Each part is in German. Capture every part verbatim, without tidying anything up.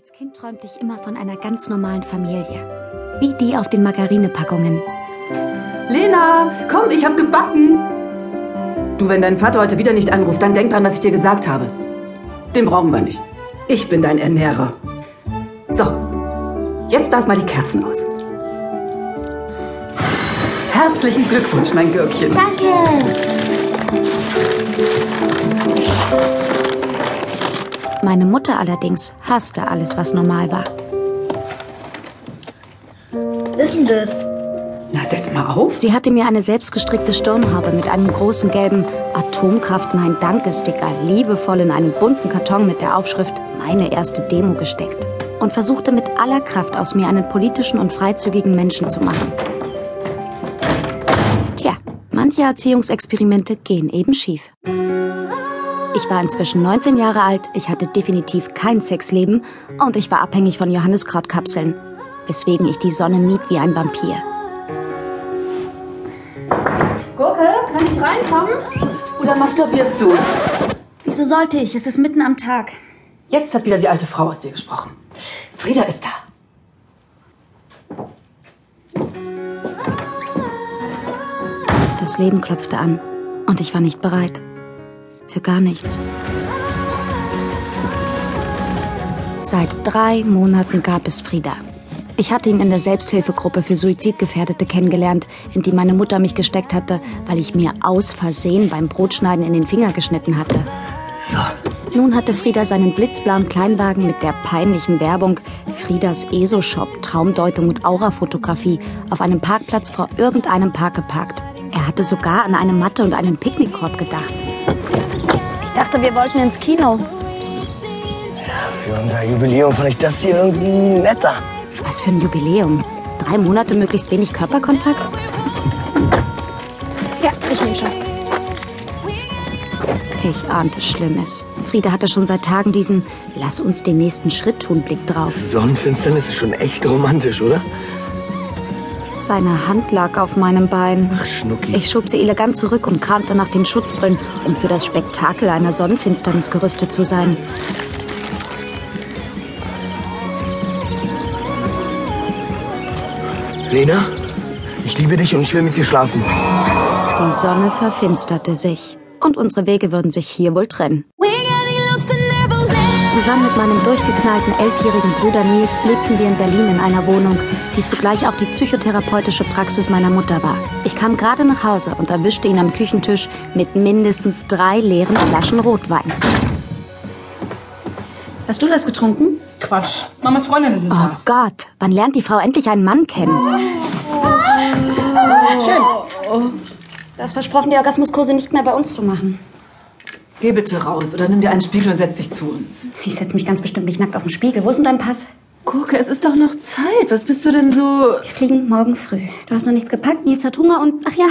Als Kind träumte ich immer von einer ganz normalen Familie. Wie die auf den Margarinepackungen. Lena, komm, ich hab gebacken. Du, wenn dein Vater heute wieder nicht anruft, dann denk dran, was ich dir gesagt habe. Den brauchen wir nicht. Ich bin dein Ernährer. So, jetzt blas mal die Kerzen aus. Herzlichen Glückwunsch, mein Gürkchen. Danke. Meine Mutter allerdings hasste alles, was normal war. Was ist denn das? Na, setz mal auf. Sie hatte mir eine selbstgestrickte Sturmhaube mit einem großen gelben Atomkraft-Nein-Danke-Sticker liebevoll in einen bunten Karton mit der Aufschrift »Meine erste Demo« gesteckt und versuchte mit aller Kraft aus mir einen politischen und freizügigen Menschen zu machen. Tja, manche Erziehungsexperimente gehen eben schief. Ich war inzwischen neunzehn Jahre alt, ich hatte definitiv kein Sexleben und ich war abhängig von Johanneskrautkapseln, weswegen ich die Sonne mied wie ein Vampir. Gurke, kann ich reinkommen? Oder masturbierst du? Wieso sollte ich? Es ist mitten am Tag. Jetzt hat wieder die alte Frau aus dir gesprochen. Frieda ist da. Das Leben klopfte an und ich war nicht bereit. Für gar nichts. Seit drei Monaten gab es Frieda. Ich hatte ihn in der Selbsthilfegruppe für Suizidgefährdete kennengelernt, in die meine Mutter mich gesteckt hatte, weil ich mir aus Versehen beim Brotschneiden in den Finger geschnitten hatte. So. Nun hatte Frieda seinen blitzblauen Kleinwagen mit der peinlichen Werbung Friedas E S O-Shop, Traumdeutung und Aurafotografie auf einem Parkplatz vor irgendeinem Park geparkt. Er hatte sogar an eine Matte und einen Picknickkorb gedacht. Ich dachte, wir wollten ins Kino. Ja, für unser Jubiläum fand ich das hier irgendwie netter. Was für ein Jubiläum? Drei Monate möglichst wenig Körperkontakt? Ja, ich nehme schon. Ich ahnte Schlimmes. Frieda hatte schon seit Tagen diesen Lass uns den nächsten Schritt tun Blick drauf. Sonnenfinsternis ist schon echt romantisch, oder? Seine Hand lag auf meinem Bein. Ach, Schnucki. Ich schob sie elegant zurück und kramte nach den Schutzbrillen, um für das Spektakel einer Sonnenfinsternis gerüstet zu sein. Lena, ich liebe dich und ich will mit dir schlafen. Die Sonne verfinsterte sich und unsere Wege würden sich hier wohl trennen. Zusammen mit meinem durchgeknallten elfjährigen Bruder Nils lebten wir in Berlin in einer Wohnung, die zugleich auch die psychotherapeutische Praxis meiner Mutter war. Ich kam gerade nach Hause und erwischte ihn am Küchentisch mit mindestens drei leeren Flaschen Rotwein. Hast du das getrunken? Quatsch. Mamas Freundinnen sind da. Oh Gott, wann lernt die Frau endlich einen Mann kennen? Schön. Du hast versprochen, die Orgasmuskurse nicht mehr bei uns zu machen. Geh bitte raus oder nimm dir einen Spiegel und setz dich zu uns. Ich setz mich ganz bestimmt nicht nackt auf den Spiegel. Wo ist denn dein Pass? Gurke, es ist doch noch Zeit. Was bist du denn so... Wir fliegen morgen früh. Du hast noch nichts gepackt, Nils hat Hunger und... Ach ja,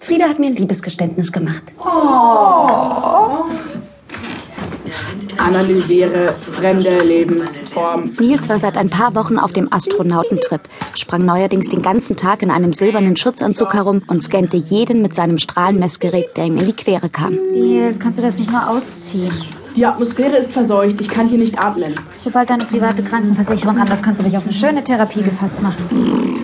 Frieda hat mir ein Liebesgeständnis gemacht. Oh. Analysiere fremde Lebensform. Nils war seit ein paar Wochen auf dem Astronautentrip, sprang neuerdings den ganzen Tag in einem silbernen Schutzanzug herum und scannte jeden mit seinem Strahlenmessgerät, der ihm in die Quere kam. Nils, kannst du das nicht mal ausziehen? Die Atmosphäre ist verseucht, ich kann hier nicht atmen. Sobald deine private Krankenversicherung anläuft, kannst du dich auf eine schöne Therapie gefasst machen.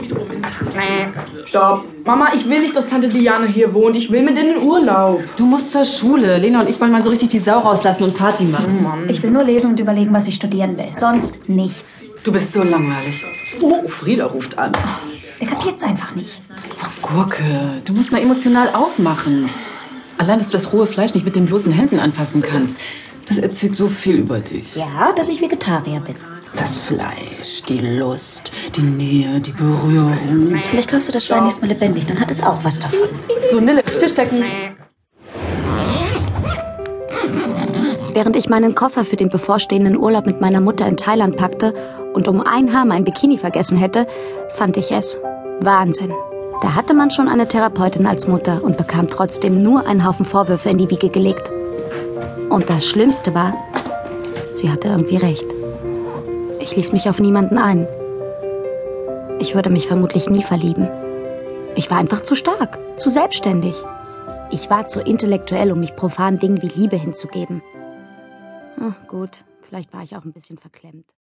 Nee. Stopp. Mama, ich will nicht, dass Tante Diana hier wohnt. Ich will mit in den Urlaub. Du musst zur Schule. Lena und ich wollen mal so richtig die Sau rauslassen und Party machen. Oh Mann. Ich will nur lesen und überlegen, was ich studieren will. Sonst nichts. Du bist so langweilig. Oh, Frieda ruft an. Oh, er kapiert's einfach nicht. Oh, Gurke, du musst mal emotional aufmachen. Allein, dass du das rohe Fleisch nicht mit den bloßen Händen anfassen kannst. Das erzählt so viel über dich. Ja, dass ich Vegetarier bin. Das Fleisch, die Lust, die Nähe, die Berührung. Vielleicht kaufst du das Schwein nächstes Mal lebendig, dann hat es auch was davon. So, Nille, Tisch decken. Während ich meinen Koffer für den bevorstehenden Urlaub mit meiner Mutter in Thailand packte und um ein Haar mein Bikini vergessen hätte, fand ich es Wahnsinn. Da hatte man schon eine Therapeutin als Mutter und bekam trotzdem nur einen Haufen Vorwürfe in die Wiege gelegt. Und das Schlimmste war, sie hatte irgendwie recht. Ich ließ mich auf niemanden ein. Ich würde mich vermutlich nie verlieben. Ich war einfach zu stark, zu selbstständig. Ich war zu intellektuell, um mich profanen Dingen wie Liebe hinzugeben. Ach, gut. Vielleicht war ich auch ein bisschen verklemmt.